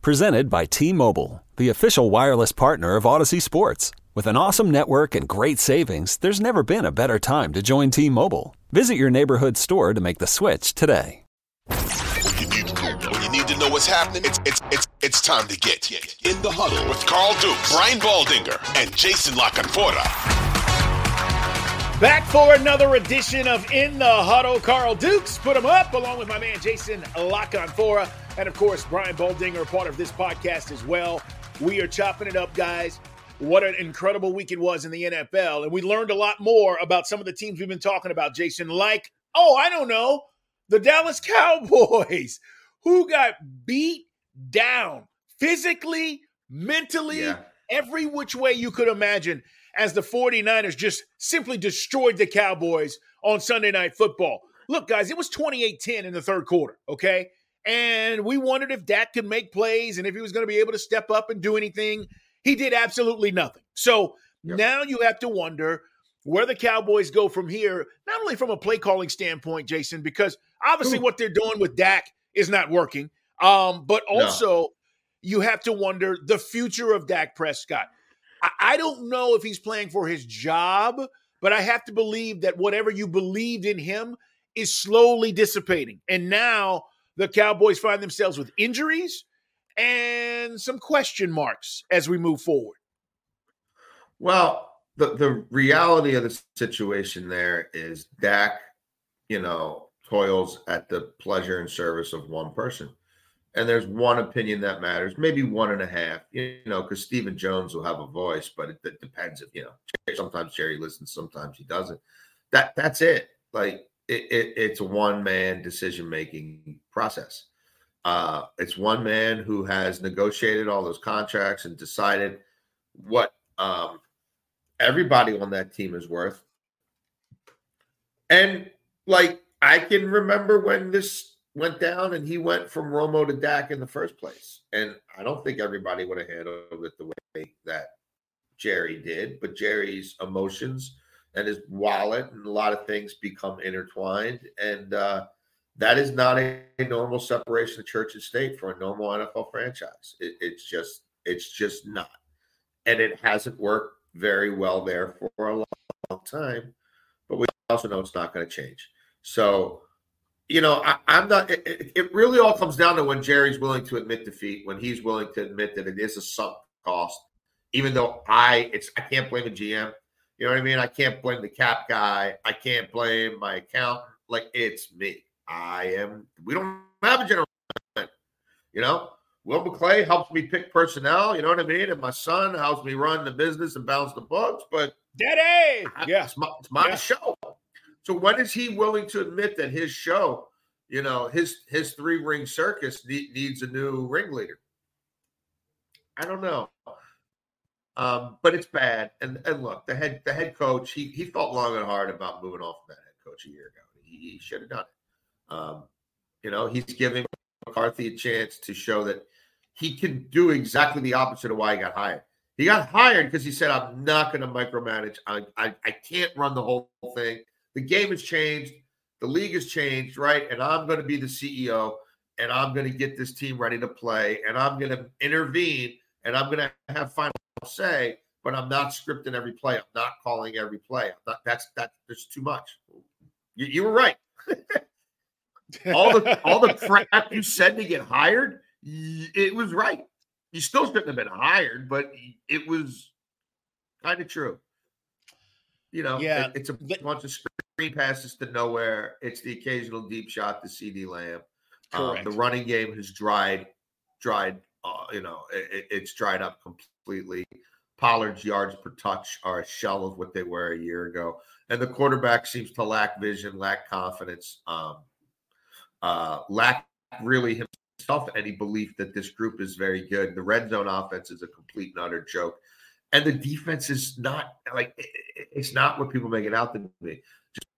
Presented by T-Mobile, the official wireless partner of Odyssey Sports. With an awesome network and great savings, there's never been a better time to join T-Mobile. Visit your neighborhood store to make the switch today. When you need to know what's happening, it's time to get in the huddle with Carl Dukes, Brian Baldinger, and Jason LaConforta. Back for another edition of In the Huddle. Carl Dukes, put him up, along with my man Jason LaConforta. And, of course, Brian Baldinger, part of this podcast as well. We are chopping it up, guys. What an incredible week it was in the NFL. And we learned a lot more about some of the teams we've been talking about, Jason. Like, the Dallas Cowboys, who got beat down physically, mentally, every which way you could imagine, as the 49ers just simply destroyed the Cowboys on Sunday Night Football. Look, guys, it was 28-10 in the third quarter, okay? And we wondered if Dak could make plays and if he was going to be able to step up and do anything. He did absolutely nothing. So now you have to wonder where the Cowboys go from here, not only from a play-calling standpoint, Jason, because obviously what they're doing with Dak is not working, but also you have to wonder the future of Dak Prescott. I don't know if he's playing for his job, but I have to believe that whatever you believed in him is slowly dissipating. And now the Cowboys find themselves with injuries and some question marks as we move forward. Well, the reality of the situation there is Dak, toils at the pleasure and service of one person. And there's one opinion that matters, maybe one and a half, because Stephen Jones will have a voice, but it depends if, sometimes Jerry listens, sometimes he doesn't. That's it. Like, it's a one-man decision-making process. It's one man who has negotiated all those contracts and decided what everybody on that team is worth. And, I can remember when this went down and he went from Romo to Dak in the first place. And I don't think everybody would have handled it the way that Jerry did, but Jerry's emotions and his wallet and a lot of things become intertwined. And that is not a normal separation of church and state for a normal NFL franchise. It's just not. And it hasn't worked very well there for a long time, but we also know it's not going to change. So, I'm not. It really all comes down to when Jerry's willing to admit defeat, when he's willing to admit that it is a sunk cost. Even though I can't blame the GM. You know what I mean? I can't blame the cap guy. I can't blame my accountant. It's me. We don't have a general manager. Will McClay helps me pick personnel. You know what I mean? And my son helps me run the business and balance the books. But Daddy, it's my show. So when is he willing to admit that his show you know, his three-ring circus needs a new ringleader. I don't know. But it's bad. And look, the head coach, he thought long and hard about moving off that head coach a year ago. He should have done it. You know, he's giving McCarthy a chance to show that he can do exactly the opposite of why he got hired. He got hired because he said, I'm not going to micromanage. I can't run the whole thing. The game has changed. The league has changed, right? And I'm going to be the CEO, and I'm going to get this team ready to play, and I'm going to intervene, and I'm going to have final say, but I'm not scripting every play. I'm not calling every play. I'm not, there's too much. You were right. all the crap you said to get hired, it was right. You still shouldn't have been hired, but it was kind of true. You know, yeah. It's a bunch of screen passes to nowhere. It's the occasional deep shot to CD Lamb. The running game has dried. You know, it's dried up completely. Pollard's yards per touch are a shell of what they were a year ago, and the quarterback seems to lack vision, lack confidence, lack really himself any belief that this group is very good. The red zone offense is a complete and utter joke. And the defense is not like it's not what people make it out to be.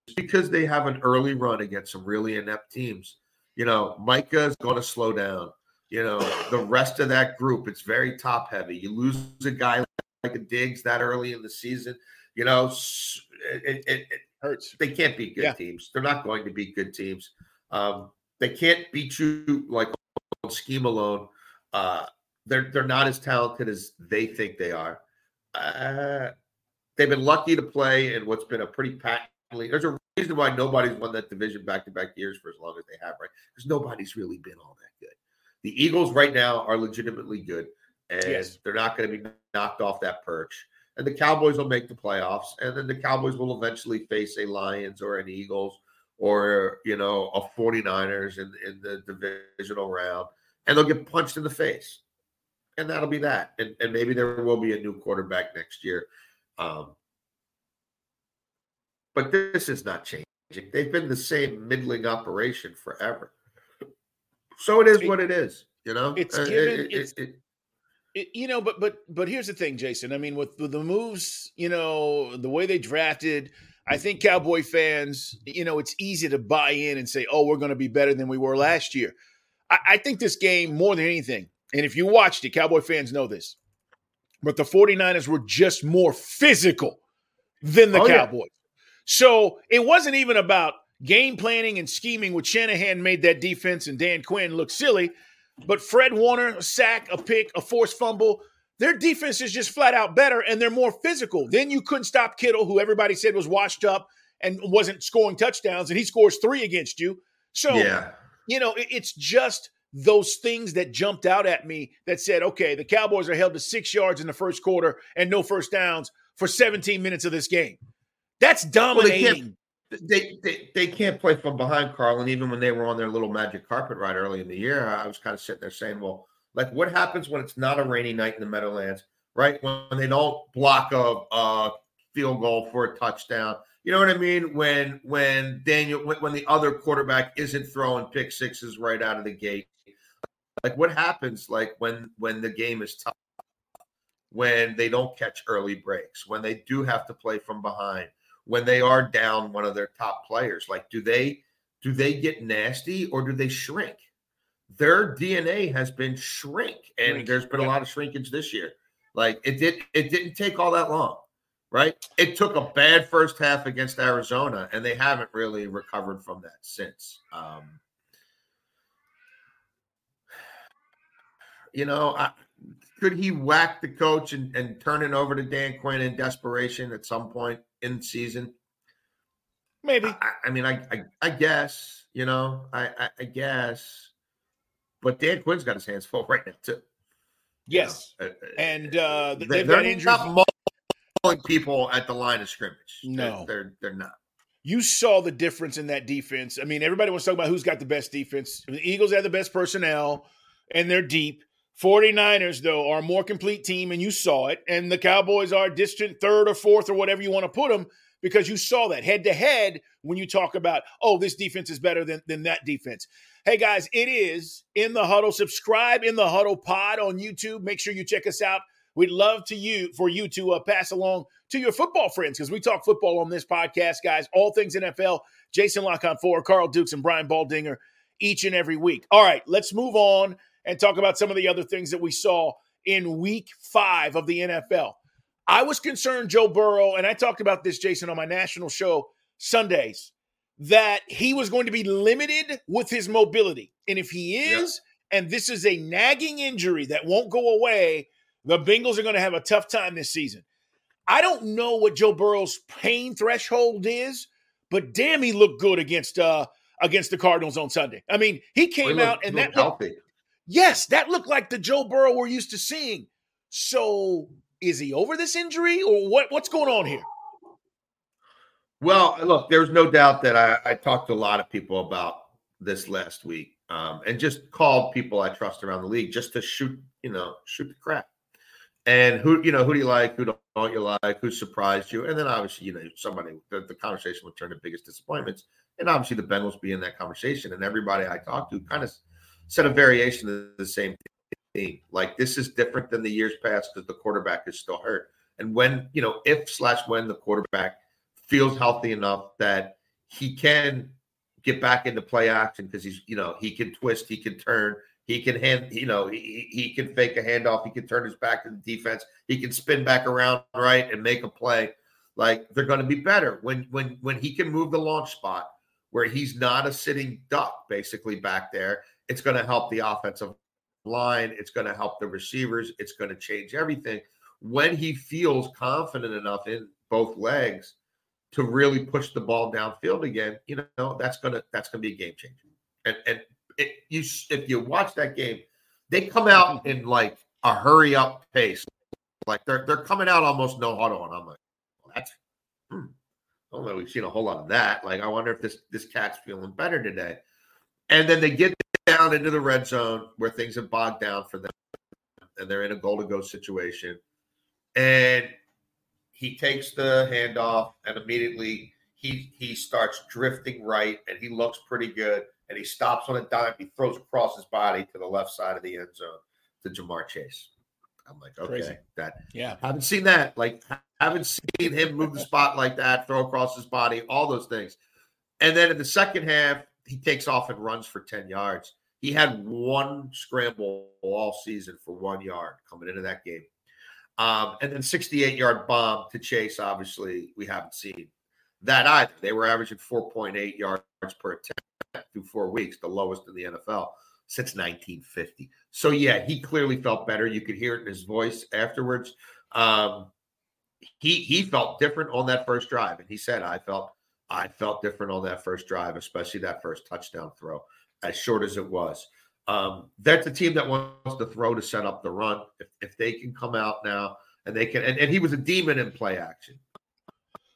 Just because they have an early run against some really inept teams, you know, Micah is going to slow down. You know, the rest of that group, it's very top heavy. You lose a guy like a Diggs that early in the season, you know, it hurts. They can't be good teams. They're not going to be good teams. They can't beat you like on scheme alone. They're not as talented as they think they are. They've been lucky to play in what's been a pretty patently. There's a reason why nobody's won that division back-to-back years for as long as they have, right? Because nobody's really been all that good. The Eagles right now are legitimately good, and they're not going to be knocked off that perch. And the Cowboys will make the playoffs, and then the Cowboys will eventually face a Lions or an Eagles or, you know, a 49ers in the divisional round, and they'll get punched in the face. And that'll be that. And maybe there will be a new quarterback next year. But this is not changing. They've been the same middling operation forever. So it is what it is, you know. It's given, you know, but here's the thing, Jason. I mean, with the moves, you know, the way they drafted, I think Cowboy fans, you know, it's easy to buy in and say, oh, we're going to be better than we were last year. I think this game, more than anything, and if you watched it, Cowboy fans know this, but the 49ers were just more physical than the Cowboys. Yeah. So it wasn't even about game planning and scheming, which Shanahan made that defense and Dan Quinn look silly. But Fred Warner, a sack, a pick, a forced fumble, their defense is just flat out better, and they're more physical. Then you couldn't stop Kittle, who everybody said was washed up and wasn't scoring touchdowns, and he scores 3 against you. So, you know, it's just those things that jumped out at me that said, okay, the Cowboys are held to 6 yards in the first quarter and no first downs for 17 minutes of this game. That's dominating. Well, they can't play from behind, Carl. And even when they were on their little magic carpet ride early in the year, I was kind of sitting there saying, well, like, what happens when it's not a rainy night in the Meadowlands, right? When they don't block a field goal for a touchdown. You know what I mean? When the other quarterback isn't throwing pick sixes right out of the gate. Like, what happens, like, when the game is tough, when they don't catch early breaks, when they do have to play from behind, when they are down one of their top players? Like, do they get nasty, or do they shrink? Their DNA has been shrink, and there's been a lot of shrinkage this year. Like, it didn't take all that long, right? It took a bad first half against Arizona, and they haven't really recovered from that since. You know, could he whack the coach and turn it over to Dan Quinn in desperation at some point in the season? Maybe. I mean, I guess, you know, I guess. But Dan Quinn's got his hands full right now, too. Yes. You know, and they've got injuries. People at the line of scrimmage. No, they're not. You saw the difference in that defense. I mean, everybody wants to talk about who's got the best defense. The Eagles have the best personnel, and they're deep. 49ers, though, are a more complete team, and you saw it. And the Cowboys are distant third or fourth or whatever you want to put them. because you saw that head-to-head when you talk about, oh, this defense is better than that defense. Hey, guys, it is In the Huddle. Subscribe In the Huddle pod on YouTube. Make sure you check us out. We'd love to you to pass along to your football friends, because we talk football on this podcast, guys. All things NFL. Jason Lock on 4, Carl Dukes, and Brian Baldinger each and every week. All right, let's move on and talk about some of the other things that we saw in Week 5 of the NFL. I was concerned, Joe Burrow, and I talked about this, Jason, on my national show Sundays, that he was going to be limited with his mobility. And if he is, and this is a nagging injury that won't go away, the Bengals are going to have a tough time this season. I don't know what Joe Burrow's pain threshold is, but damn, he looked good against the Cardinals on Sunday. I mean, he came out and that looked, yes, that looked like the Joe Burrow we're used to seeing. So is he over this injury, or what's going on here? Well, look, there's no doubt that I talked to a lot of people about this last week, and just called people I trust around the league just to shoot the crap. And who do you like? Who don't you like? Who surprised you? And then obviously, somebody, the conversation would turn to biggest disappointments. And obviously the Bengals be in that conversation. And everybody I talked to kind of said a variation of the same thing. Like, this is different than the years past because the quarterback is still hurt. And if/when the quarterback feels healthy enough that he can get back into play action, because he's, he can twist, he can turn. He can he can fake a handoff. He can turn his back to the defense. He can spin back around right and make a play. Like, they're going to be better when he can move the launch spot where he's not a sitting duck basically back there. It's going to help the offensive line. It's going to help the receivers. It's going to change everything when he feels confident enough in both legs to really push the ball downfield again. That's going to be a game changer. And if you watch that game, they come out in like a hurry up pace. Like they're coming out almost no huddle. And I'm like, well, I don't know. We've seen a whole lot of that. Like, I wonder if this cat's feeling better today. And then they get down into the red zone where things have bogged down for them. And they're in a goal-to-go situation. And he takes the handoff and immediately he starts drifting right. And he looks pretty good. And he stops on a dime. He throws across his body to the left side of the end zone to Jamar Chase. I'm like, okay, crazy. Haven't seen that. Like, haven't seen him move the spot like that, throw across his body, all those things. And then in the second half, he takes off and runs for 10 yards. He had one scramble all season for 1 yard coming into that game. And then 68-yard bomb to Chase, obviously, we haven't seen that either. They were averaging 4.8 yards per attempt through 4 weeks, the lowest in the NFL since 1950. So, yeah, he clearly felt better. You could hear it in his voice afterwards. He felt different on that first drive. And he said, I felt different on that first drive, especially that first touchdown throw, as short as it was. That's a team that wants to throw to set up the run. If they can come out now and they can – and he was a demon in play action.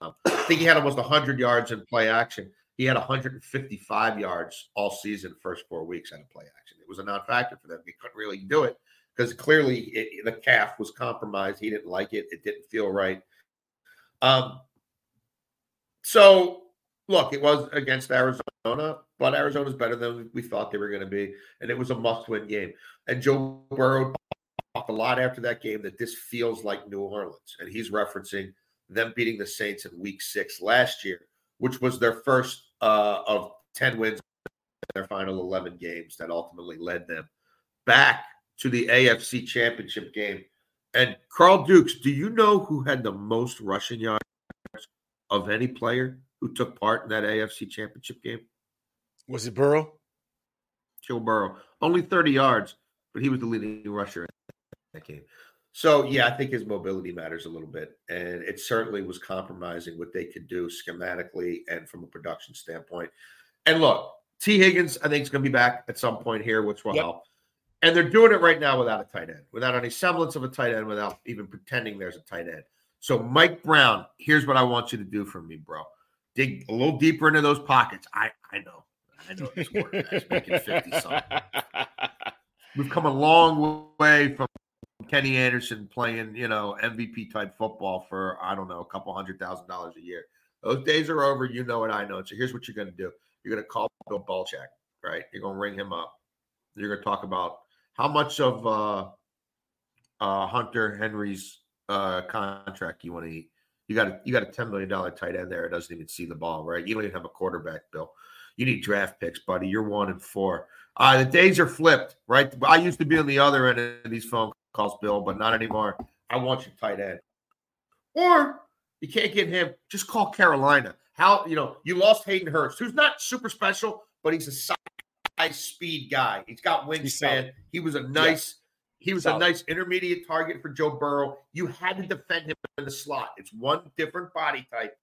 I think he had almost 100 yards in play action. He had 155 yards all season, first 4 weeks out of play action. It was a non-factor for them. They couldn't really do it because clearly the calf was compromised. He didn't like it. It didn't feel right. So, look, it was against Arizona, but Arizona's better than we thought they were going to be, and it was a must-win game. And Joe Burrow talked a lot after that game that this feels like New Orleans, and he's referencing them beating the Saints in Week 6 last year, which was their first of 10 wins in their final 11 games that ultimately led them back to the AFC Championship game. And Carl Dukes, do you know who had the most rushing yards of any player who took part in that AFC Championship game? Was it Burrow? Joe Burrow. Only 30 yards, but he was the leading rusher in that game. So, yeah, I think his mobility matters a little bit, and it certainly was compromising what they could do schematically and from a production standpoint. And, look, T. Higgins, I think, is going to be back at some point here, which will help. And they're doing it right now without a tight end, without any semblance of a tight end, without even pretending there's a tight end. So, Mike Brown, here's what I want you to do for me, bro. Dig a little deeper into those pockets. I know this quarterback's making 50-something. We've come a long way from Kenny Anderson playing, MVP type football for, I don't know, a couple $100,000 a year. Those days are over. You know it, I know it. So here's what you're going to do. You're going to call Bill Belichick, right? You're going to ring him up. You're going to talk about how much of Hunter Henry's contract you want to eat. You got a $10 million tight end there. It doesn't even see the ball, right? You don't even have a quarterback, Bill. You need draft picks, buddy. You're 1-4. The days are flipped, right? I used to be on the other end of these phone calls, Bill, but not anymore. I want your tight end. Or you can't get him. Just call Carolina. How, you know, you lost Hayden Hurst, who's not super special, but he's a size speed guy. He's got wingspan. He was a nice, intermediate target for Joe Burrow. You had to defend him in the slot. It's one different body type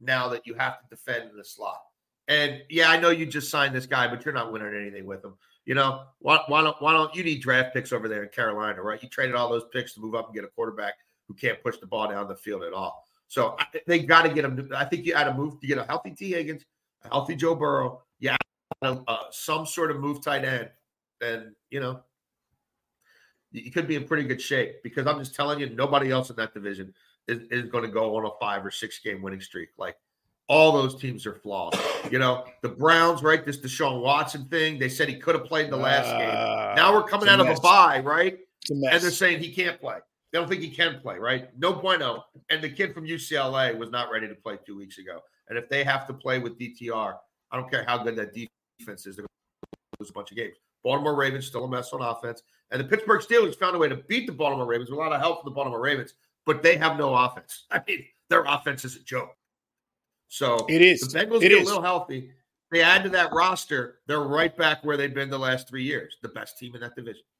now that you have to defend in the slot. And, yeah, I know you just signed this guy, but you're not winning anything with him. You know, why don't you need draft picks over there in Carolina, right? You traded all those picks to move up and get a quarterback who can't push the ball down the field at all. So they got to get him. I think you had to move to get a healthy T. Higgins, a healthy Joe Burrow. Yeah, some sort of move tight end. And, you know, you could be in pretty good shape because I'm just telling you, nobody else in that division is going to go on a 5- or 6-game winning streak. Like, all those teams are flawed. You know, the Browns, right? This Deshaun Watson thing. They said he could have played in the last game. Now we're coming out of a bye, right? And they're saying he can't play. They don't think he can play, right? No bueno. And the kid from UCLA was not ready to play 2 weeks ago. And if they have to play with DTR, I don't care how good that defense is. They're going to lose a bunch of games. Baltimore Ravens still a mess on offense. And the Pittsburgh Steelers found a way to beat the Baltimore Ravens with a lot of help from the Baltimore Ravens, but they have no offense. I mean, their offense is a joke. So it is. The Bengals get a little healthy. They add to that roster. They're right back where they've been the last 3 years. The best team in that division.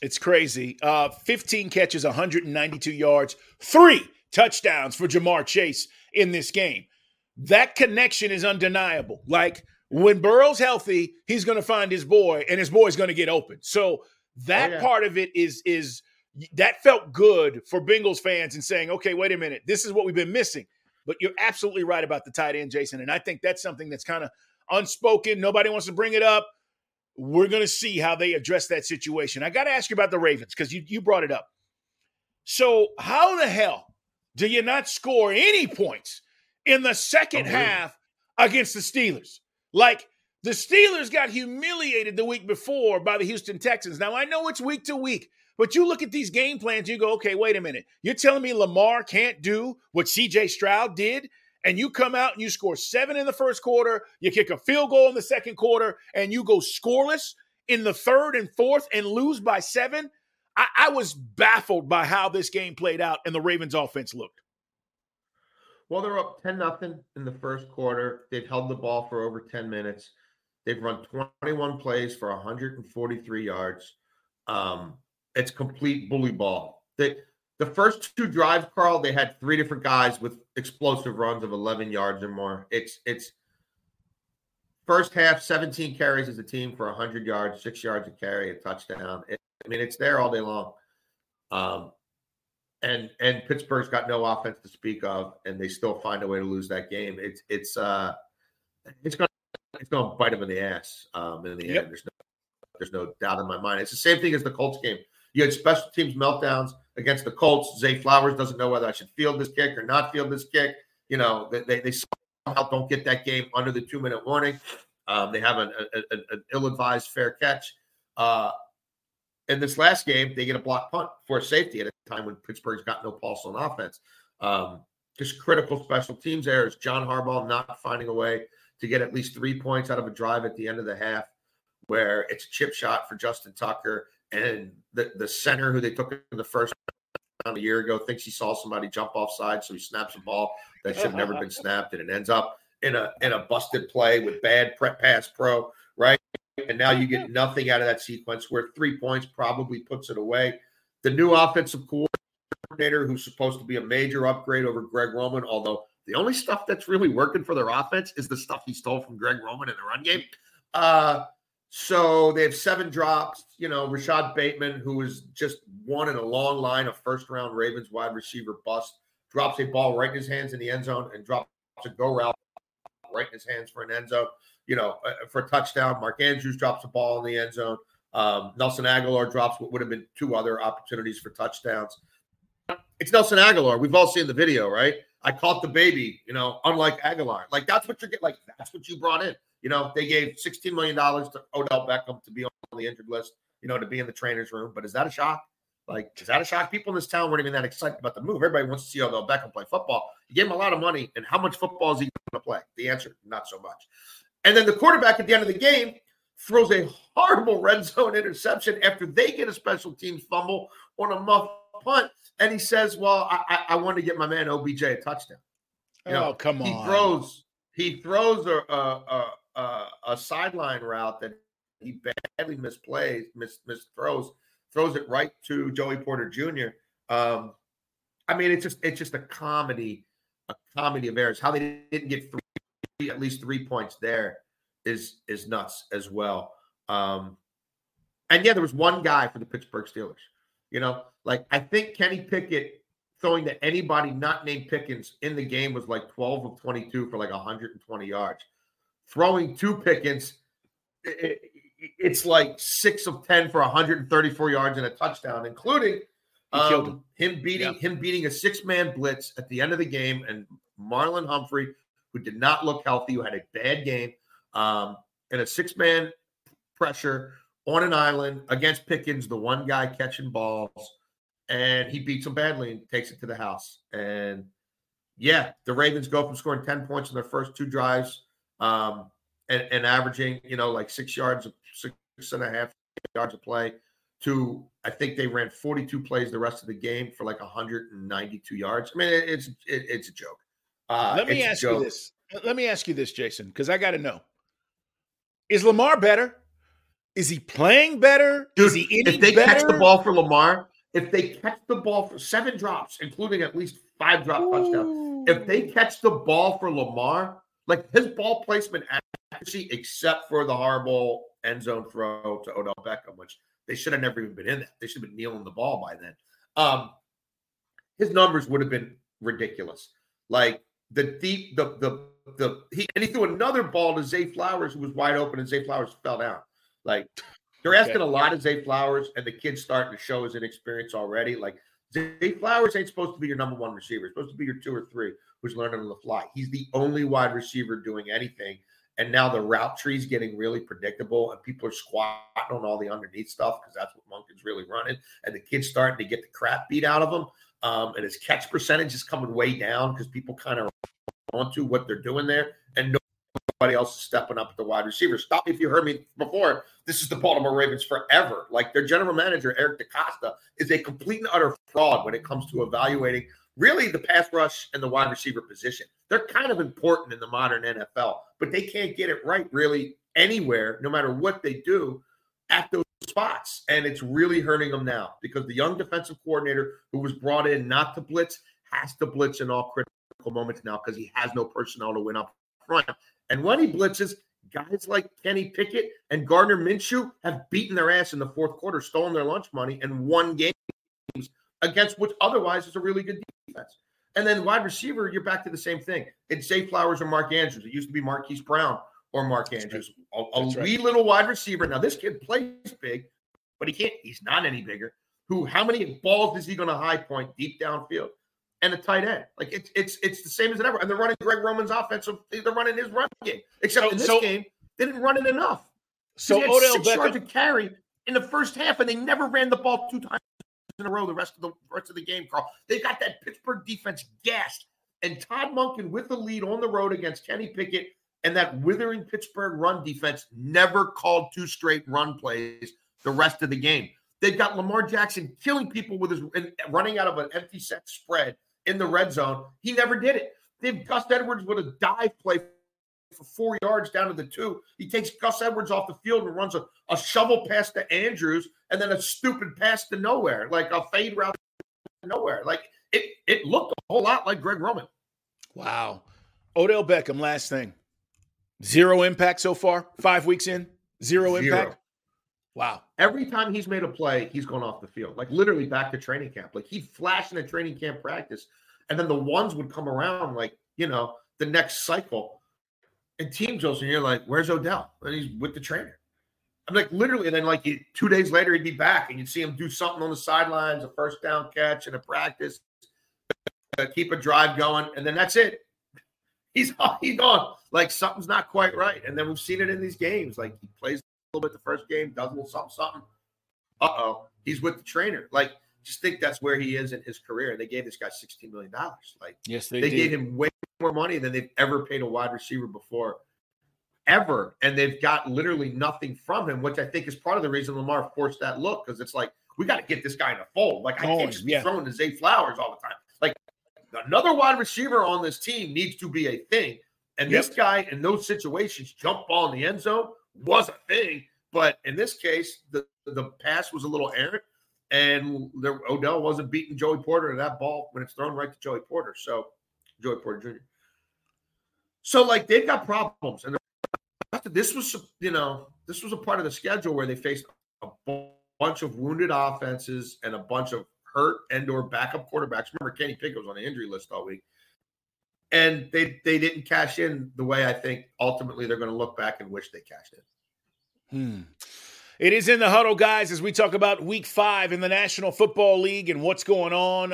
It's crazy. 15 catches, 192 yards, 3 touchdowns for Jamar Chase in this game. That connection is undeniable. Like, when Burrow's healthy, he's going to find his boy, and his boy's going to get open. So that part of it is that felt good for Bengals fans and saying, okay, wait a minute, this is what we've been missing. But you're absolutely right about the tight end, Jason, and I think that's something that's kind of unspoken. Nobody wants to bring it up. We're going to see how they address that situation. I got to ask you about the Ravens because you brought it up. So how the hell do you not score any points in the second half against the Steelers? Like, the Steelers got humiliated the week before by the Houston Texans. Now, I know it's week to week, but you look at these game plans, you go, okay, wait a minute. You're telling me Lamar can't do what C.J. Stroud did? And you come out and you score 7 in the first quarter, you kick a field goal in the second quarter, and you go scoreless in the third and fourth and lose by 7. I was baffled by how this game played out and the Ravens offense looked. Well, they're up 10-0 in the first quarter. They've held the ball for over 10 minutes. They've run 21 plays for 143 yards. It's complete bully ball. The first 2 drives, Carl, they had 3 different guys with explosive runs of 11 yards or more. It's first half, 17 carries as a team for 100 yards, 6 yards a carry, a touchdown. It's there all day long. And Pittsburgh's got no offense to speak of, and they still find a way to lose that game. It's going to bite them in the ass in the end. There's no doubt in my mind. It's the same thing as the Colts game. You had special teams meltdowns against the Colts. Zay Flowers doesn't know whether I should field this kick or not field this kick. You know, they somehow don't get that game under the 2-minute warning. They have an ill-advised fair catch. In this last game, they get a block punt for a safety at a time when Pittsburgh's got no pulse on offense. Just critical special teams there is John Harbaugh not finding a way to get at least 3 points out of a drive at the end of the half where it's a chip shot for Justin Tucker. And the center who they took in the first round a year ago thinks he saw somebody jump offside, so he snaps a ball that should have never been snapped, and it ends up in a busted play with bad prep pass pro, right? And now you get nothing out of that sequence where 3 points probably puts it away. The new offensive coordinator, who's supposed to be a major upgrade over Greg Roman, although the only stuff that's really working for their offense is the stuff he stole from Greg Roman in the run game. So they have seven drops. You know, Rashad Bateman, who is just one in a long line of first-round Ravens wide receiver bust, drops a ball right in his hands in the end zone and drops a go route right in his hands for an end zone, you know, for a touchdown. Mark Andrews drops a ball in the end zone. Nelson Aguilar drops what would have been two other opportunities for touchdowns. It's Nelson Aguilar. We've all seen the video, right? I caught the baby, you know, unlike Aguilar. Like, that's what you're getting. Like, that's what you brought in. You know, they gave $16 million to Odell Beckham to be on the injured list, you know, to be in the trainer's room. But is that a shock? Like, is that a shock? People in this town weren't even that excited about the move. Everybody wants to see Odell Beckham play football. You gave him a lot of money, and how much football is he going to play? The answer, not so much. And then the quarterback at the end of the game throws a horrible red zone interception after they get a special teams fumble on a muff punt, and he says, well, I want to get my man OBJ a touchdown. You know, come on. He throws a sideline route that he badly misthrows it right to Joey Porter Jr. I mean, it's just a comedy of errors. How they didn't get at least three points there is nuts as well. And yeah, there was one guy for the Pittsburgh Steelers. You know, like, I think Kenny Pickett throwing to anybody not named Pickens in the game was like 12 of 22 for like 120 yards. Throwing to Pickens, it's like 6 of 10 for 134 yards and a touchdown, including him beating a six-man blitz at the end of the game. And Marlon Humphrey, who did not look healthy, who had a bad game, and a six-man pressure on an island against Pickens, the one guy catching balls, and he beats him badly and takes it to the house. And, yeah, the Ravens go from scoring 10 points in their first two drives and averaging, you know, like 6.5 yards a play to, I think they ran 42 plays the rest of the game for like 192 yards. I mean, it's a joke. Let me ask you this, Jason, because I got to know. Is Lamar better? Is he playing better? Dude, is he any better? If they catch the ball for Lamar, if they catch the ball for seven drops, including at least five drop touchdowns, if they catch the ball for Lamar, like, his ball placement accuracy, except for the horrible end zone throw to Odell Beckham, which they should have never even been in that. They should have been kneeling the ball by then. His numbers would have been ridiculous. Like, he threw another ball to Zay Flowers, who was wide open, and Zay Flowers fell down. Like, they're asking a lot of Zay Flowers, and the kid's starting to show his inexperience already. Like, Zay Flowers ain't supposed to be your number one receiver. It's supposed to be your two or three who's learning on the fly. He's the only wide receiver doing anything, and now the route tree's getting really predictable, and people are squatting on all the underneath stuff because that's what Monken's really running, and the kid's starting to get the crap beat out of him, and his catch percentage is coming way down because people kind of onto what they're doing there, and nobody else is stepping up at the wide receiver. Stop me if you heard me before. This is the Baltimore Ravens forever. Like, their general manager, Eric DaCosta, is a complete and utter fraud when it comes to evaluating really the pass rush and the wide receiver position. They're kind of important in the modern NFL, but they can't get it right really anywhere, no matter what they do at those spots. And it's really hurting them now because the young defensive coordinator who was brought in not to blitz has to blitz in all critical moments now because he has no personnel to win up front. And when he blitzes, guys like Kenny Pickett and Gardner Minshew have beaten their ass in the fourth quarter, stolen their lunch money, and won games against what otherwise is a really good defense. And then wide receiver, you're back to the same thing. It's Zay Flowers or Mark Andrews. It used to be Marquise Brown or Mark Andrews. A wee little wide receiver. Now, this kid plays big, but he's not any bigger. How many balls is he going to high point deep downfield? And a tight end. Like, it's the same as ever. And they're running Greg Roman's offense. They're running his run game. Except in this game, they didn't run it enough. So they had Odell 6 yards to carry in the first half, and they never ran the ball two times in a row the rest of the game, Carl. They got that Pittsburgh defense gassed. and Todd Monken with the lead on the road against Kenny Pickett and that withering Pittsburgh run defense never called two straight run plays the rest of the game. They've got Lamar Jackson killing people with his running out of an empty set spread in the red zone. He never did it. They've Gus Edwards with a dive play for 4 yards down to the 2. He takes Gus Edwards off the field and runs a shovel pass to Andrews and then a stupid pass to nowhere, like a fade route to nowhere. Like it looked a whole lot like Greg Roman. Wow. Odell Beckham, last thing. Zero impact so far? 5 weeks in? Zero impact? Wow. Every time he's made a play, he's gone off the field. Like literally back to training camp. Like he'd flash in a training camp practice and then the ones would come around like, you know, the next cycle. And team goes, and you're like, where's Odell? And he's with the trainer. I'm like, literally. And then like 2 days later, he'd be back and you'd see him do something on the sidelines, a first down catch and a practice, keep a drive going. And then that's it. He's gone. Like something's not quite right. And then we've seen it in these games. Like he plays a little bit the first game, does a little something. Uh-oh, he's with the trainer. Like, just think that's where he is in his career. And they gave this guy $16 million. Like, yes, they gave him way more money than they've ever paid a wide receiver before, ever. And they've got literally nothing from him, which I think is part of the reason Lamar forced that look, because it's like, we got to get this guy in a fold. Like, I can't just be thrown to Zay Flowers all the time. Like, another wide receiver on this team needs to be a thing. And this guy in those situations, jump ball in the end zone, was a thing, but in this case, the pass was a little errant, and Odell wasn't beating Joey Porter to that ball when it's thrown right to Joey Porter. So, Joey Porter Jr. So, like, they've got problems, and this was, you know, this was a part of the schedule where they faced a bunch of wounded offenses and a bunch of hurt and/or backup quarterbacks. Remember, Kenny Pickett was on the injury list all week, and they didn't cash in the way I think ultimately they're going to look back and wish they cashed in. It is In the Huddle, guys, as we talk about Week 5 in the National Football League and what's going on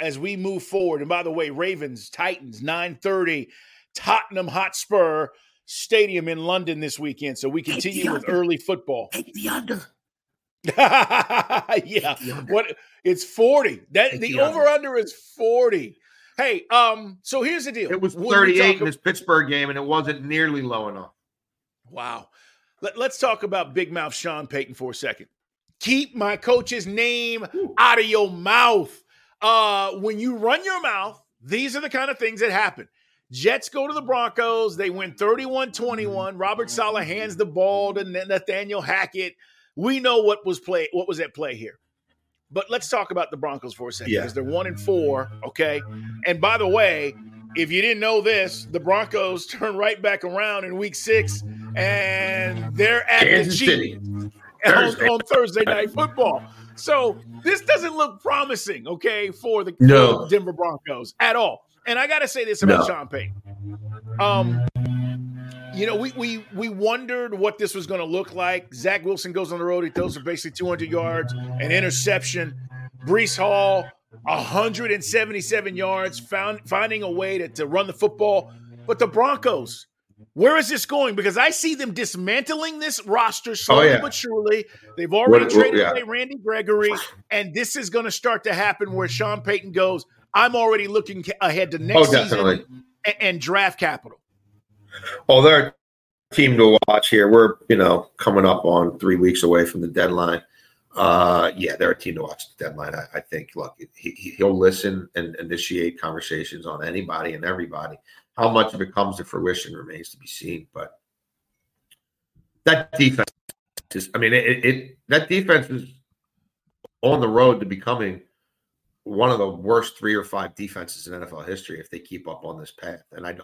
as we move forward. And by the way, Ravens, Titans, 9:30, Tottenham Hotspur Stadium in London this weekend. So we continue with early football. Take the under. Yeah. What? It's 40. The over-under is 40. Hey, so here's the deal. It was 38 in this Pittsburgh game, and it wasn't nearly low enough. Wow. Let's talk about big mouth Sean Payton for a second. Keep my coach's name out of your mouth. When you run your mouth, these are the kind of things that happen. Jets go to the Broncos. They win 31-21. Robert Saleh hands the ball to Nathaniel Hackett. We know what was at play here. But let's talk about the Broncos for a second because they're 1-4, okay? And by the way, if you didn't know this, the Broncos turn right back around in Week 6, and they're at Kansas the Chiefs on Thursday Night Football. So this doesn't look promising, okay, for the Denver Broncos at all. And I got to say this about Sean Payton. You know, we wondered what this was going to look like. Zach Wilson goes on the road. He throws for basically 200 yards, an interception. Breece Hall, 177 yards, finding a way to run the football. But the Broncos, where is this going? Because I see them dismantling this roster slowly but surely. They've already traded away Randy Gregory, and this is going to start to happen where Sean Payton goes, I'm already looking ahead to next season and draft capital. Well, they're a team to watch here. We're, you know, coming up on 3 weeks away from the deadline. They're a team to watch the deadline. I think, look, he'll listen and initiate conversations on anybody and everybody. How much of it comes to fruition remains to be seen. But that defense is, I mean, that defense is on the road to becoming one of the worst 3 or 5 defenses in NFL history if they keep up on this path. And I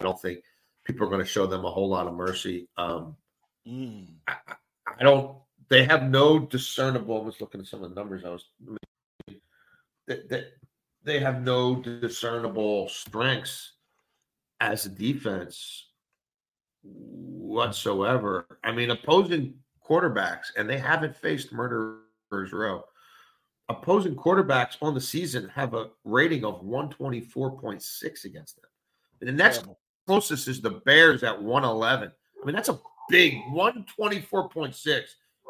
don't think people are going to show them a whole lot of mercy. I don't. They have no discernible. I was looking at some of the numbers. They have no discernible strengths as a defense whatsoever. I mean, opposing quarterbacks, and they haven't faced Murderers Row. Opposing quarterbacks on the season have a rating of 124.6 against them. And the next closest is the Bears at 111. I mean, that's a big 124.6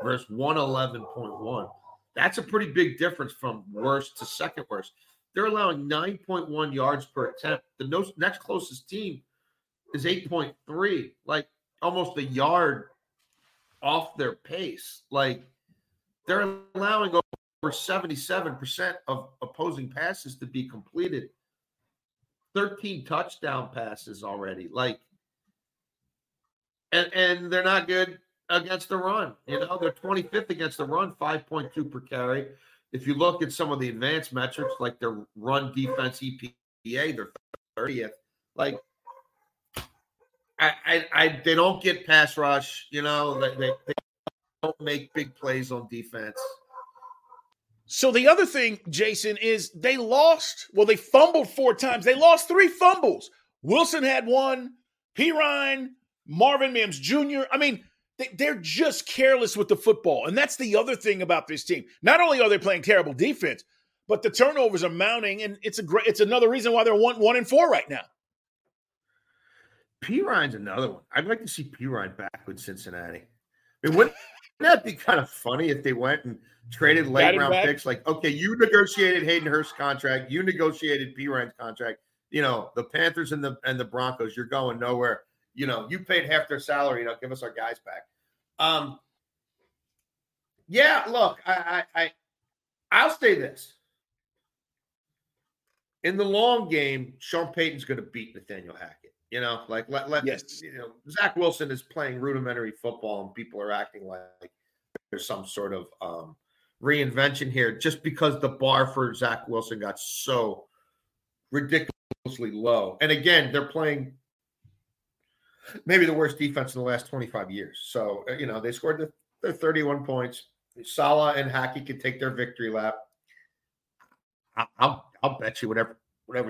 versus 111.1. That's a pretty big difference from worst to second worst. They're allowing 9.1 yards per attempt. The next closest team is 8.3, like almost a yard off their pace. Like, they're allowing over 77% of opposing passes to be completed. 13 touchdown passes already. Like, and they're not good against the run. You know, they're 25th against the run, 5.2 per carry. If you look at some of the advanced metrics, like their run defense EPA, they're 30th. Like, they don't get pass rush. You know, they don't make big plays on defense. So the other thing, Jason, is they lost. Well, they fumbled four times. They lost three fumbles. Wilson had one. Perine, Marvin Mims Jr. I mean, they're just careless with the football. And that's the other thing about this team. Not only are they playing terrible defense, but the turnovers are mounting, and it's another reason why they're 1-4 right now. Perine's another one. I'd like to see Perine back with Cincinnati. I mean, wouldn't that be kind of funny if they went and traded late-round picks? Like, okay, you negotiated Hayden Hurst's contract. You negotiated Perine's contract. You know, the Panthers and the Broncos, you're going nowhere. You know, you paid half their salary. You know, give us our guys back. Yeah, look, I'll say this. In the long game, Sean Payton's going to beat Nathaniel Hackett. You know, like, yes. You know, Zach Wilson is playing rudimentary football, and people are acting like there's some sort of reinvention here just because the bar for Zach Wilson got so ridiculously low. And again, they're playing maybe the worst defense in the last 25 years. So, you know, they scored their 31 points. Salah and Hackett can take their victory lap. I'll bet you whatever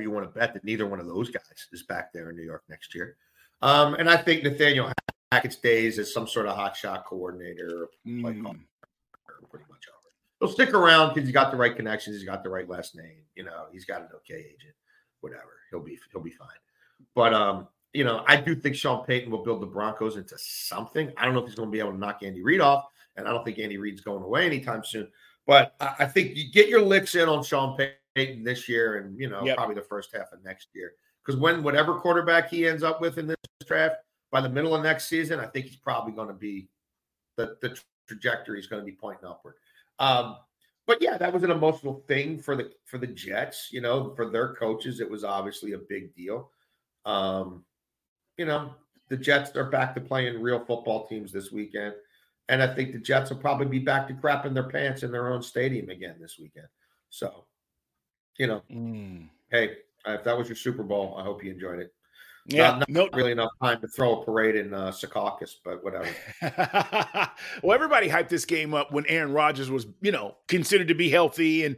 you want to bet that neither one of those guys is back there in New York next year. And I think Nathaniel Hackett's days as some sort of hotshot coordinator or play caller are pretty much over. He'll stick around because he's got the right connections. He's got the right last name. You know, he's got an okay agent, whatever. He'll be fine. But, you know, I do think Sean Payton will build the Broncos into something. I don't know if he's going to be able to knock Andy Reid off, and I don't think Andy Reid's going away anytime soon. But I think you get your licks in on Sean Payton this year and, you know, probably the first half of next year. Because when whatever quarterback he ends up with in this draft, by the middle of next season, I think he's probably going to be the trajectory is going to be pointing upward. But, yeah, that was an emotional thing for the Jets, you know, for their coaches. It was obviously a big deal. You know, the Jets are back to playing real football teams this weekend. And I think the Jets will probably be back to crapping their pants in their own stadium again this weekend. So, you know, hey, if that was your Super Bowl, I hope you enjoyed it. Yeah, not really enough time to throw a parade in Secaucus, but whatever. Well, everybody hyped this game up when Aaron Rodgers was, you know, considered to be healthy and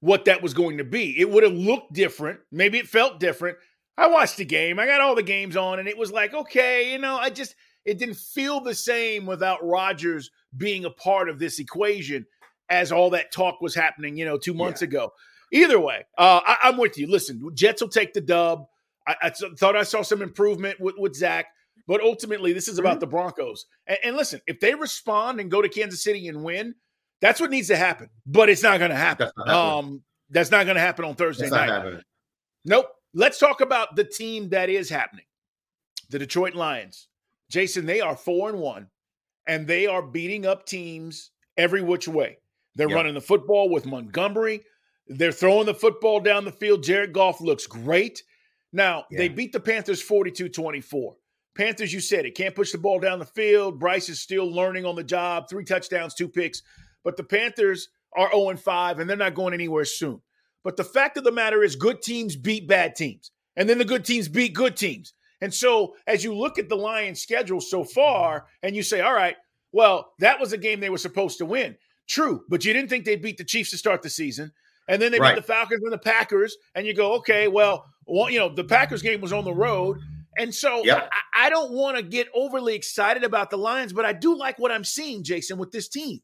what that was going to be. It would have looked different. Maybe it felt different. I watched the game. I got all the games on, and it was like, okay, you know, it didn't feel the same without Rodgers being a part of this equation as all that talk was happening, you know, 2 months ago. Either way, I'm with you. Listen, Jets will take the dub. I thought I saw some improvement with Zach, but ultimately this is about the Broncos. And listen, if they respond and go to Kansas City and win, that's what needs to happen. But it's not going to happen. That's not going to happen on Thursday night. Nope. Let's talk about the team that is happening, the Detroit Lions. Jason, they are 4-1, and they are beating up teams every which way. They're running the football with Montgomery. They're throwing the football down the field. Jared Goff looks great. Now, they beat the Panthers 42-24. Panthers, you said it, can't push the ball down the field. Bryce is still learning on the job, 3 touchdowns, 2 picks. But the Panthers are 0-5, and they're not going anywhere soon. But the fact of the matter is good teams beat bad teams, and then the good teams beat good teams. And so as you look at the Lions' schedule so far and you say, all right, well, that was a game they were supposed to win. True, but you didn't think they'd beat the Chiefs to start the season. And then they beat the Falcons and the Packers, and you go, okay, well, you know, the Packers game was on the road. And so I don't want to get overly excited about the Lions, but I do like what I'm seeing, Jason, with this team.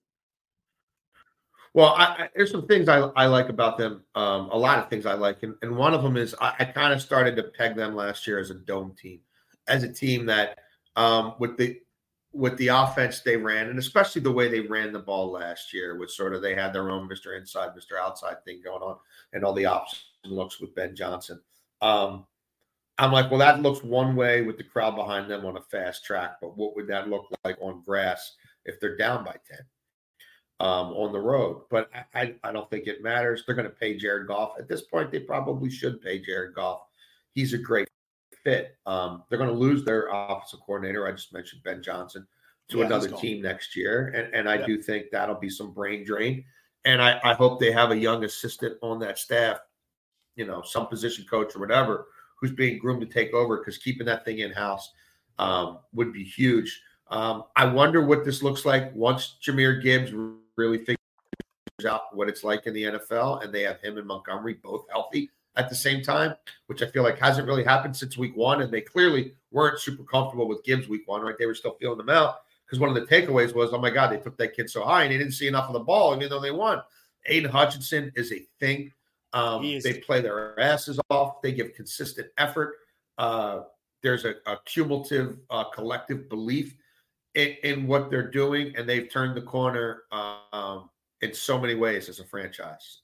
Well, there's some things I like about them, a lot of things I like. And one of them is I kind of started to peg them last year as a dome team, as a team that with the offense they ran, and especially the way they ran the ball last year, was sort of they had their own Mr. Inside, Mr. Outside thing going on and all the options looks with Ben Johnson. I'm like, well, that looks one way with the crowd behind them on a fast track, but what would that look like on grass if they're down by 10 on the road? But I don't think it matters. They're going to pay Jared Goff. At this point, they probably should pay Jared Goff. He's a great fit. They're going to lose their offensive coordinator. I just mentioned Ben Johnson to another team next year, and I do think that'll be some brain drain. And I hope they have a young assistant on that staff, you know, some position coach or whatever, who's being groomed to take over, because keeping that thing in-house would be huge. I wonder what this looks like once Jahmyr Gibbs really figures out what it's like in the NFL and they have him and Montgomery both healthy at the same time, which I feel like hasn't really happened since week one, and they clearly weren't super comfortable with Gibbs week one, right? They were still feeling them out, because one of the takeaways was, oh, my God, they took that kid so high and they didn't see enough of the ball, even though they won. Aiden Hutchinson is a thing. They play their asses off. They give consistent effort. There's a cumulative collective belief in what they're doing, and they've turned the corner in so many ways as a franchise.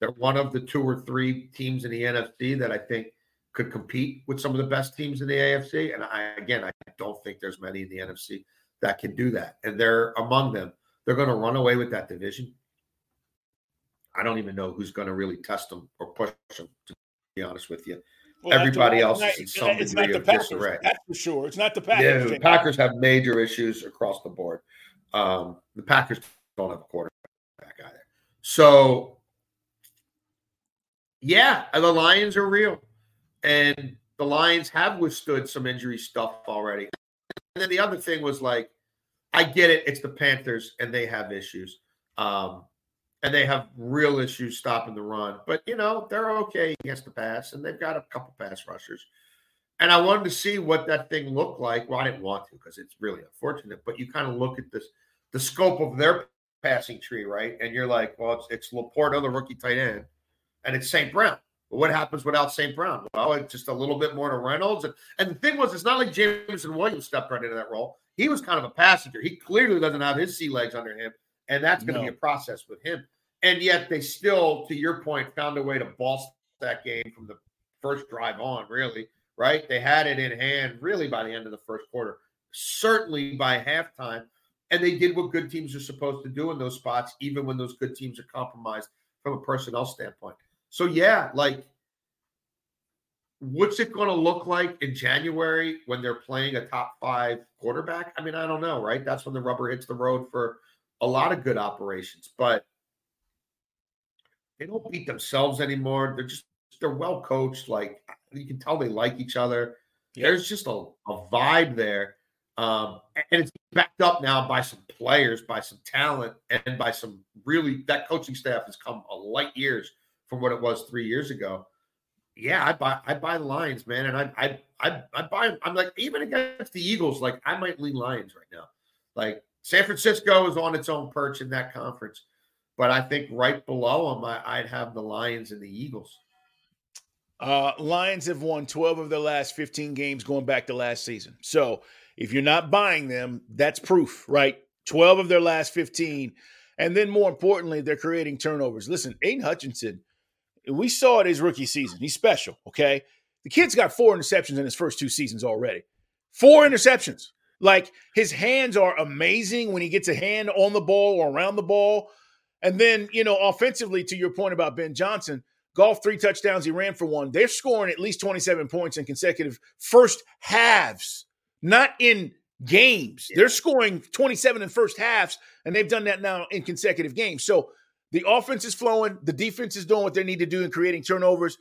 They're one of the two or three teams in the NFC that I think could compete with some of the best teams in the AFC. And I don't think there's many in the NFC that can do that. And they're among them. They're going to run away with that division. I don't even know who's going to really test them or push them, to be honest with you. Well, everybody else is in some degree of disarray. That's for sure. It's not the Packers. Yeah, the Packers have major issues across the board. The Packers don't have a quarterback either. So, yeah, the Lions are real. And the Lions have withstood some injury stuff already. And then the other thing was, like, I get it. It's the Panthers, and they have issues. And they have real issues stopping the run. But, you know, they're okay against the pass, and they've got a couple pass rushers. And I wanted to see what that thing looked like. Well, I didn't want to, because it's really unfortunate. But you kind of look at this, the scope of their passing tree, right? And you're like, well, it's Laporta, the rookie tight end, and it's St. Brown. But what happens without St. Brown? Well, it's just a little bit more to Reynolds. And the thing was, it's not like Jameson Williams stepped right into that role. He was kind of a passenger. He clearly doesn't have his sea legs under him, and that's going to be a process with him. And yet they still, to your point, found a way to boss that game from the first drive on, really, right? They had it in hand really by the end of the first quarter, certainly by halftime. And they did what good teams are supposed to do in those spots, even when those good teams are compromised from a personnel standpoint. So, yeah, like, what's it going to look like in January when they're playing a top five quarterback? I mean, I don't know, right? That's when the rubber hits the road for a lot of good operations. But they don't beat themselves anymore. They're well coached. Like, you can tell they like each other. Yeah. There's just a vibe there. And it's backed up now by some players, by some talent, and by some really – that coaching staff has come a light years from what it was 3 years ago. Yeah, I buy the Lions, man. And I buy them. I'm like, even against the Eagles, like, I might lean Lions right now. Like, San Francisco is on its own perch in that conference. But I think right below them, I'd have the Lions and the Eagles. Lions have won 12 of their last 15 games going back to last season. So if you're not buying them, that's proof, right? 12 of their last 15. And then more importantly, they're creating turnovers. Listen, Aiden Hutchinson, we saw it his rookie season. He's special, okay? The kid's got 4 interceptions in his first 2 seasons already. 4 interceptions. Like, his hands are amazing when he gets a hand on the ball or around the ball. And then, you know, offensively, to your point about Ben Johnson, Goff 3 touchdowns, he ran for 1. They're scoring at least 27 points in consecutive first halves, not in games. They're scoring 27 in first halves, and they've done that now in consecutive games. So the offense is flowing. The defense is doing what they need to do in creating turnovers.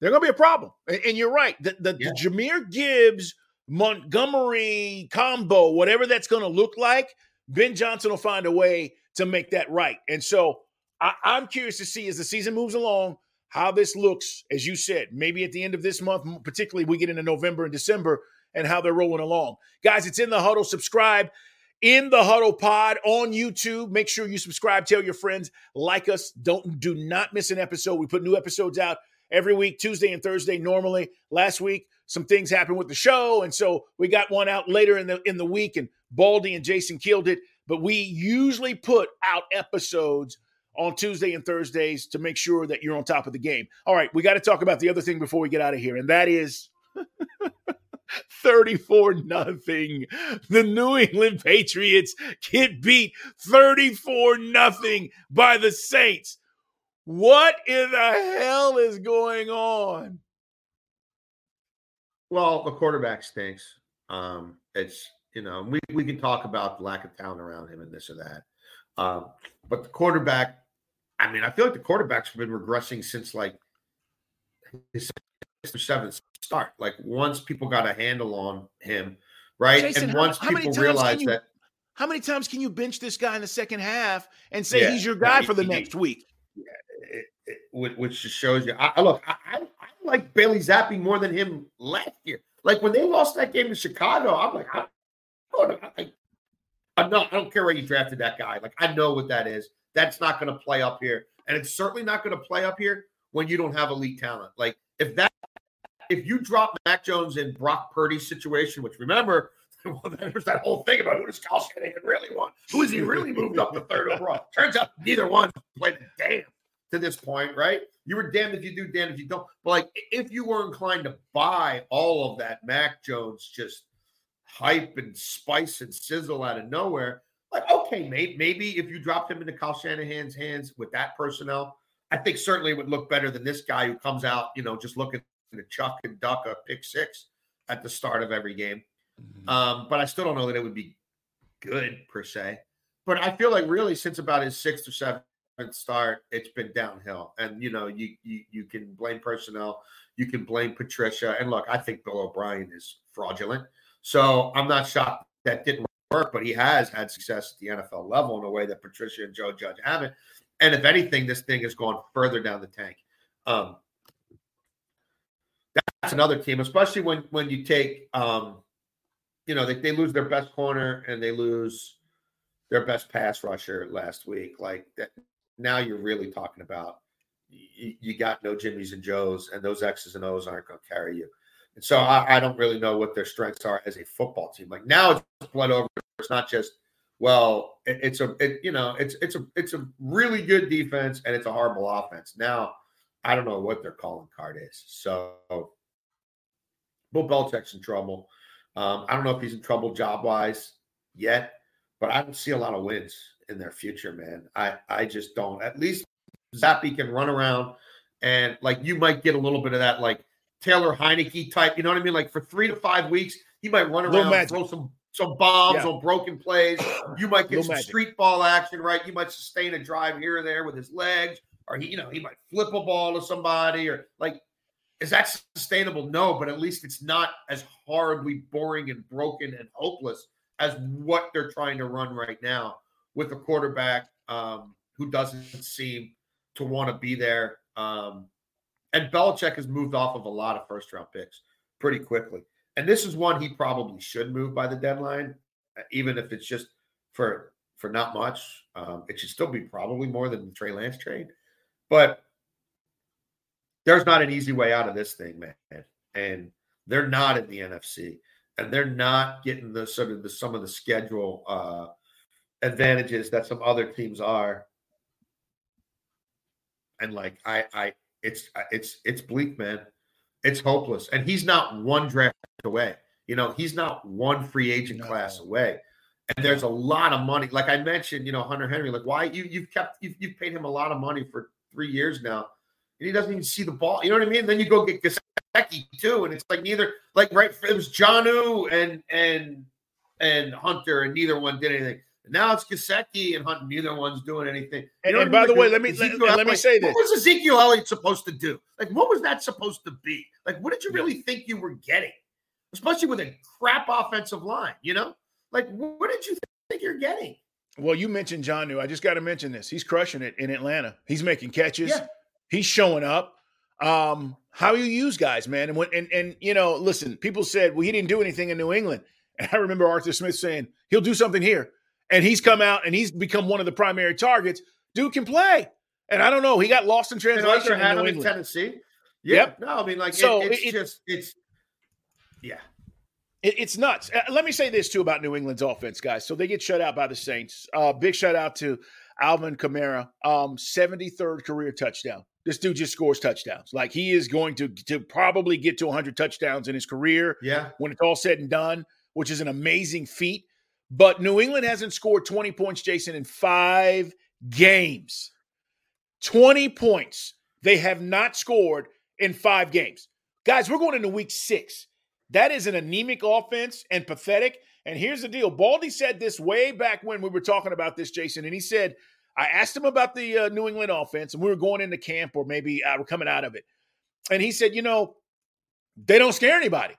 They're going to be a problem. And you're right. The Jahmyr Gibbs, Montgomery combo, whatever that's going to look like, Ben Johnson will find a way to make that right. And so I'm curious to see as the season moves along how this looks, as you said, maybe at the end of this month, particularly we get into November and December, and how they're rolling along. Guys, it's In the Huddle. Subscribe. In the Huddle Pod on YouTube. Make sure you subscribe. Tell your friends. Like us. Do not miss an episode. We put new episodes out every week, Tuesday and Thursday normally. Last week, some things happened with the show, and so we got one out later in the week, and Baldy and Jason killed it. But we usually put out episodes on Tuesday and Thursdays to make sure that you're on top of the game. All right, we got to talk about the other thing before we get out of here, and that is 34-0. The New England Patriots get beat 34-0 by the Saints. What in the hell is going on? Well, the quarterback stinks. It's, you know, we can talk about the lack of talent around him and this or that. But the quarterback, I mean, I feel like the quarterback's been regressing since like his sixth or seventh start. Like once people got a handle on him, right? Jason, and once people realize that. How many times can you bench this guy in the second half and say he's your guy for the next week? Which just shows you. I like Bailey Zappi more than him last year. Like when they lost that game in Chicago, I'm like, I don't care where you drafted that guy. Like, I know what that is. That's not going to play up here. And it's certainly not going to play up here when you don't have elite talent. Like, if you drop Mac Jones in Brock Purdy's situation, which remember, well, there's that whole thing about who does Kyle Shanahan really want? Who is he really moved up to third overall? Turns out neither one played a damn to this point, right? You were damned if you do, damned if you don't. But, like, if you were inclined to buy all of that Mac Jones just hype and spice and sizzle out of nowhere, like, okay, maybe if you dropped him into Kyle Shanahan's hands with that personnel, I think certainly it would look better than this guy who comes out, you know, just looking to chuck and duck a pick six at the start of every game. Mm-hmm. But I still don't know that it would be good per se. But I feel like really since about his sixth or seventh start, it's been downhill. And, you know, you can blame personnel. You can blame Patricia. And, look, I think Bill O'Brien is fraudulent. So I'm not shocked that didn't work, but he has had success at the NFL level in a way that Patricia and Joe Judge haven't. And if anything, this thing has gone further down the tank. That's another team, especially when you take, you know, they lose their best corner and they lose their best pass rusher last week. Like that, now you're really talking about you got no Jimmys and Joes, and those X's and O's aren't going to carry you. And so I don't really know what their strengths are as a football team. Like now it's blood over. It's not just, well, it's a really good defense and it's a horrible offense. Now I don't know what their calling card is. So Bill Belichick's in trouble. I don't know if he's in trouble job-wise yet, but I don't see a lot of wins in their future, man. I just don't. At least Zappi can run around and like you might get a little bit of that like Taylor Heineke type, you know what I mean? Like for 3 to 5 weeks, he might run around and throw some bombs on broken plays. You might get some street ball action, right? You might sustain a drive here or there with his legs, or he might flip a ball to somebody, or like, is that sustainable? No, but at least it's not as horribly boring and broken and hopeless as what they're trying to run right now with a quarterback who doesn't seem to want to be there. And Belichick has moved off of a lot of first-round picks pretty quickly. And this is one he probably should move by the deadline, even if it's just for not much. It should still be probably more than the Trey Lance trade. But there's not an easy way out of this thing, man. And they're not in the NFC. And they're not getting the sort of some of the schedule advantages that some other teams are. And, like, It's bleak, man. It's hopeless. And he's not one draft away. You know, he's not one free agent class away. And there's a lot of money. Like I mentioned, you know, Hunter Henry, like why you've paid him a lot of money for 3 years now. And he doesn't even see the ball. You know what I mean? Then you go get Gesicki too. And it's like it was Jonnu and Hunter, and neither one did anything. Now it's Gesicki and Hunt. Neither one's doing anything. And by the way, let me say this. What was Ezekiel Elliott supposed to do? Like, what was that supposed to be? Like, what did you really think you were getting? Especially with a crap offensive line, you know? Like, what did you think you're getting? Well, you mentioned Jonnu. I just got to mention this. He's crushing it in Atlanta. He's making catches. Yeah. He's showing up. How you use guys, man. And, you know, listen, people said, well, he didn't do anything in New England. And I remember Arthur Smith saying, he'll do something here. And he's come out and he's become one of the primary targets. Dude can play. And I don't know. He got lost in translation. Had him in Tennessee. Yeah. Yep. No, I mean, like, so it's nuts. Let me say this, too, about New England's offense, guys. So they get shut out by the Saints. Big shout out to Alvin Kamara, 73rd career touchdown. This dude just scores touchdowns. Like, he is going to probably get to 100 touchdowns in his career when it's all said and done, which is an amazing feat. But New England hasn't scored 20 points, Jason, in 5 games. 20 points they have not scored in 5 games. Guys, we're going into week 6. That is an anemic offense and pathetic. And here's the deal. Baldy said this way back when we were talking about this, Jason, and he said, I asked him about the New England offense, and we were going into camp, or maybe we're coming out of it. And he said, you know, they don't scare anybody.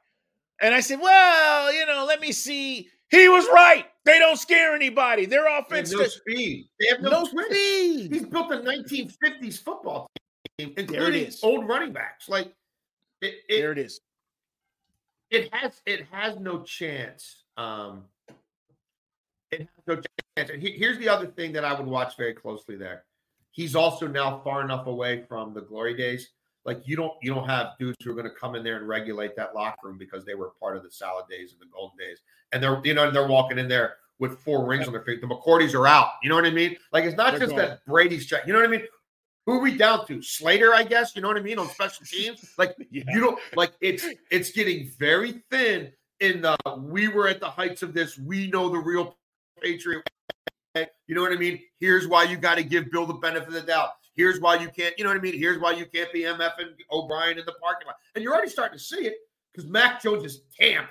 And I said, well, you know, let me see. He was right. They don't scare anybody. Their offense has no speed. They have no speed. He's built a 1950s football team, including old running backs. Like, there it is. It has no chance. It has no chance. And here's the other thing that I would watch very closely there. He's also now far enough away from the glory days. Like, you don't have dudes who are going to come in there and regulate that locker room because they were part of the salad days and the golden days. And they're walking in there with 4 rings on their feet. The McCourties are out. You know what I mean? Like, it's not they're just going. That Brady's check. You know what I mean? Who are we down to? Slater, I guess. You know what I mean? On special teams. Like, you don't – like, it's getting very thin in the we were at the heights of this. We know the real Patriot. You know what I mean? Here's why you got to give Bill the benefit of the doubt. Here's why you can't – you know what I mean? Here's why you can't be MF and O'Brien in the parking lot. And you're already starting to see it because Mac Jones' camp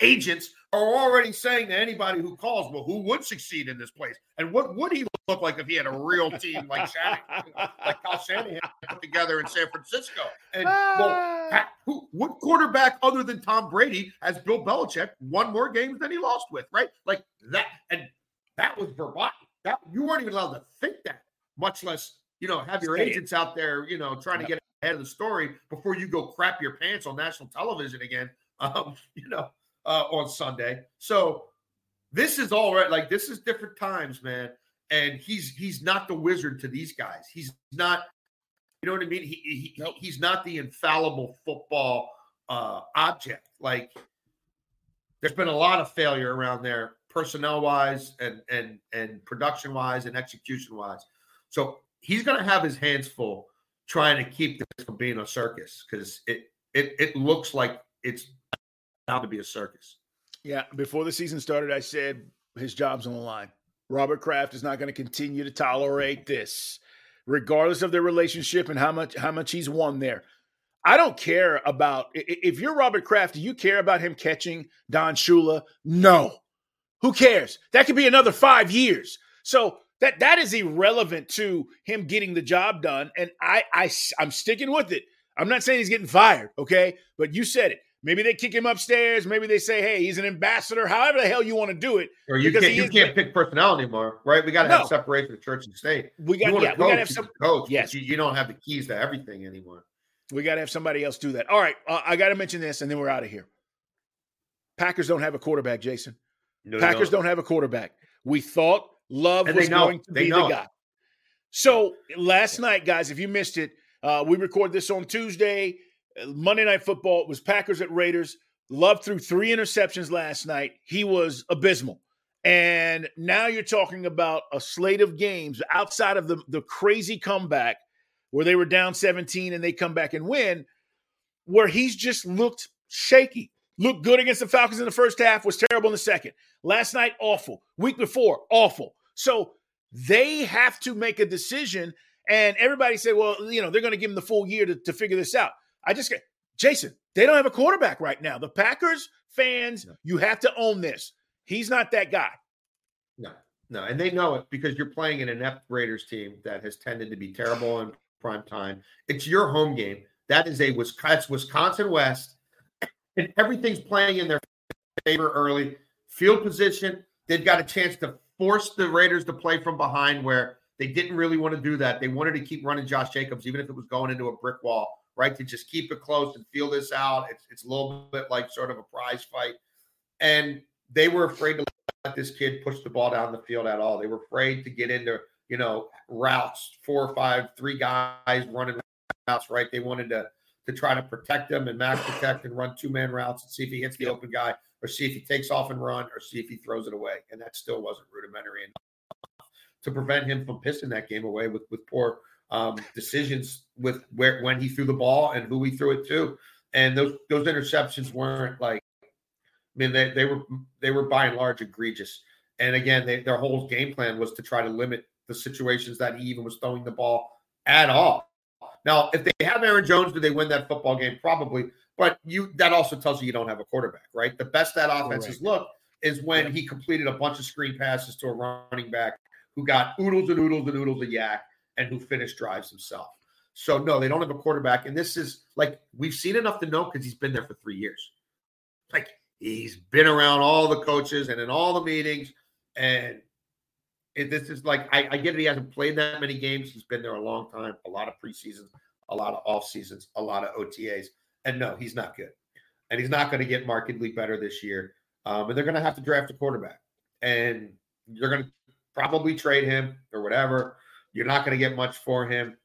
agents are already saying to anybody who calls, well, who would succeed in this place? And what would he look like if he had a real team like Shanahan, like Kyle Shanahan put together in San Francisco? And well, what quarterback other than Tom Brady has Bill Belichick won more games than he lost with, right? Like that. And that was verboten. That you weren't even allowed to think that, much less, you know, have your agents out there, you know, trying to get ahead of the story before you go crap your pants on national television again, you know, on Sunday. So this is all right. Like, this is different times, man. And he's not the wizard to these guys. He's not, you know what I mean? He's not the infallible football object. Like, there's been a lot of failure around there, personnel-wise and production-wise and execution-wise. So he's going to have his hands full trying to keep this from being a circus, because it looks like it's bound to be a circus. Yeah, before the season started, I said his job's on the line. Robert Kraft is not going to continue to tolerate this, regardless of their relationship and how much he's won there. I don't care about – if you're Robert Kraft, do you care about him catching Don Shula? No. Who cares? That could be another 5 years. So that is irrelevant to him getting the job done, and I'm sticking with it. I'm not saying he's getting fired, okay? But you said it. Maybe they kick him upstairs. Maybe they say, hey, he's an ambassador. However the hell you want to do it. Or you can't pick personnel anymore, right? We got to have separation of church and state. We got to have some coach. Yes. You don't have the keys to everything anymore. We got to have somebody else do that. All right. I got to mention this, and then we're out of here. Packers don't have a quarterback, Jason. No, Packers don't have a quarterback. We thought Love was going to be the guy. So last night, guys, if you missed it, we record this on Tuesday. Monday Night Football was Packers at Raiders. Love threw 3 interceptions last night. He was abysmal. And now you're talking about a slate of games outside of the crazy comeback where they were down 17 and they come back and win, where he's just looked shaky. Looked good against the Falcons in the first half, was terrible in the second. Last night, awful. Week before, awful. So they have to make a decision. And everybody said, well, you know, they're going to give him the full year to figure this out. Jason, they don't have a quarterback right now. The Packers fans, you have to own this. He's not that guy. No. And they know it because you're playing an inept Raiders team that has tended to be terrible in prime time. It's your home game. That is Wisconsin West, and everything's playing in their favor early. Field position, they've got a chance to force the Raiders to play from behind where they didn't really want to do that. They wanted to keep running Josh Jacobs, even if it was going into a brick wall. Right, to just keep it close and feel this out. It's a little bit like sort of a prize fight. And they were afraid to let this kid push the ball down the field at all. They were afraid to get into, you know, routes, 4 or 5, 3 guys running routes, right? They wanted to try to protect them and max protect and run 2-man routes and see if he hits the open guy or see if he takes off and run or see if he throws it away. And that still wasn't rudimentary enough to prevent him from pissing that game away with poor decisions with when he threw the ball and who he threw it to. And those interceptions weren't like, I mean, they were by and large egregious. And again, their whole game plan was to try to limit the situations that he even was throwing the ball at all. Now, if they have Aaron Jones, do they win that football game? Probably. But that also tells you don't have a quarterback, right? The best that offense has looked is when he completed a bunch of screen passes to a running back who got oodles and oodles and oodles of yak and who finished drives himself. So, no, they don't have a quarterback. And this is, like, we've seen enough to know because he's been there for 3 years. Like, he's been around all the coaches and in all the meetings. And this is, like, I get it. He hasn't played that many games. He's been there a long time, a lot of preseasons, a lot of off seasons, a lot of OTAs. And, no, he's not good. And he's not going to get markedly better this year. And they're going to have to draft a quarterback. And you're going to probably trade him or whatever. You're not going to get much for him.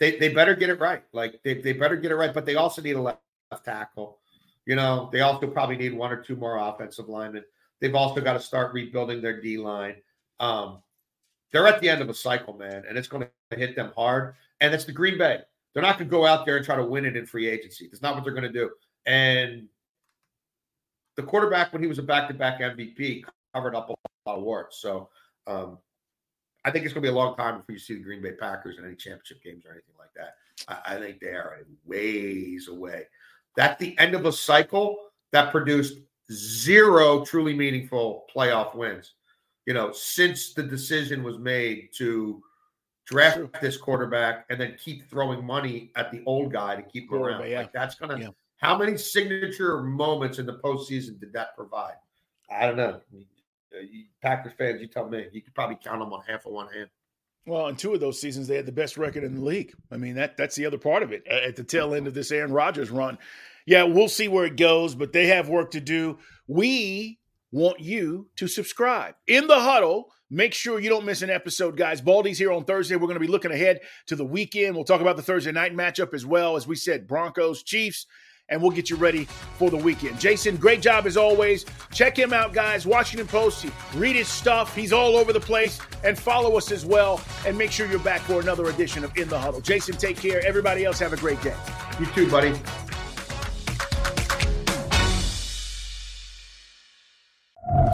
They better get it right. Like, they better get it right, but they also need a left tackle. You know, they also probably need one or two more offensive linemen. They've also got to start rebuilding their D-line. They're at the end of a cycle, man, and it's going to hit them hard. And it's the Green Bay. They're not going to go out there and try to win it in free agency. That's not what they're going to do. And the quarterback, when he was a back-to-back MVP, covered up a lot of warts. So, I think it's going to be a long time before you see the Green Bay Packers in any championship games or anything like that. I think they are ways away. That's the end of a cycle that produced zero truly meaningful playoff wins, you know, since the decision was made to draft this quarterback and then keep throwing money at the old guy to keep him around. Like, that's going to how many signature moments in the postseason did that provide? I don't know. Packers fans, you tell me. You could probably count them on half of one hand. Well, in two of those seasons, they had the best record in the league. I mean, that's the other part of it at the tail end of this Aaron Rodgers run. Yeah, we'll see where it goes, but they have work to do. We want you to subscribe. In the huddle, make sure you don't miss an episode, guys. Baldy's here on Thursday. We're going to be looking ahead to the weekend. We'll talk about the Thursday night matchup as well. As we said, Broncos, Chiefs. And we'll get you ready for the weekend. Jason, great job as always. Check him out, guys. Washington Post. Read his stuff. He's all over the place. And follow us as well. And make sure you're back for another edition of In the Huddle. Jason, take care. Everybody else, have a great day. You too, buddy.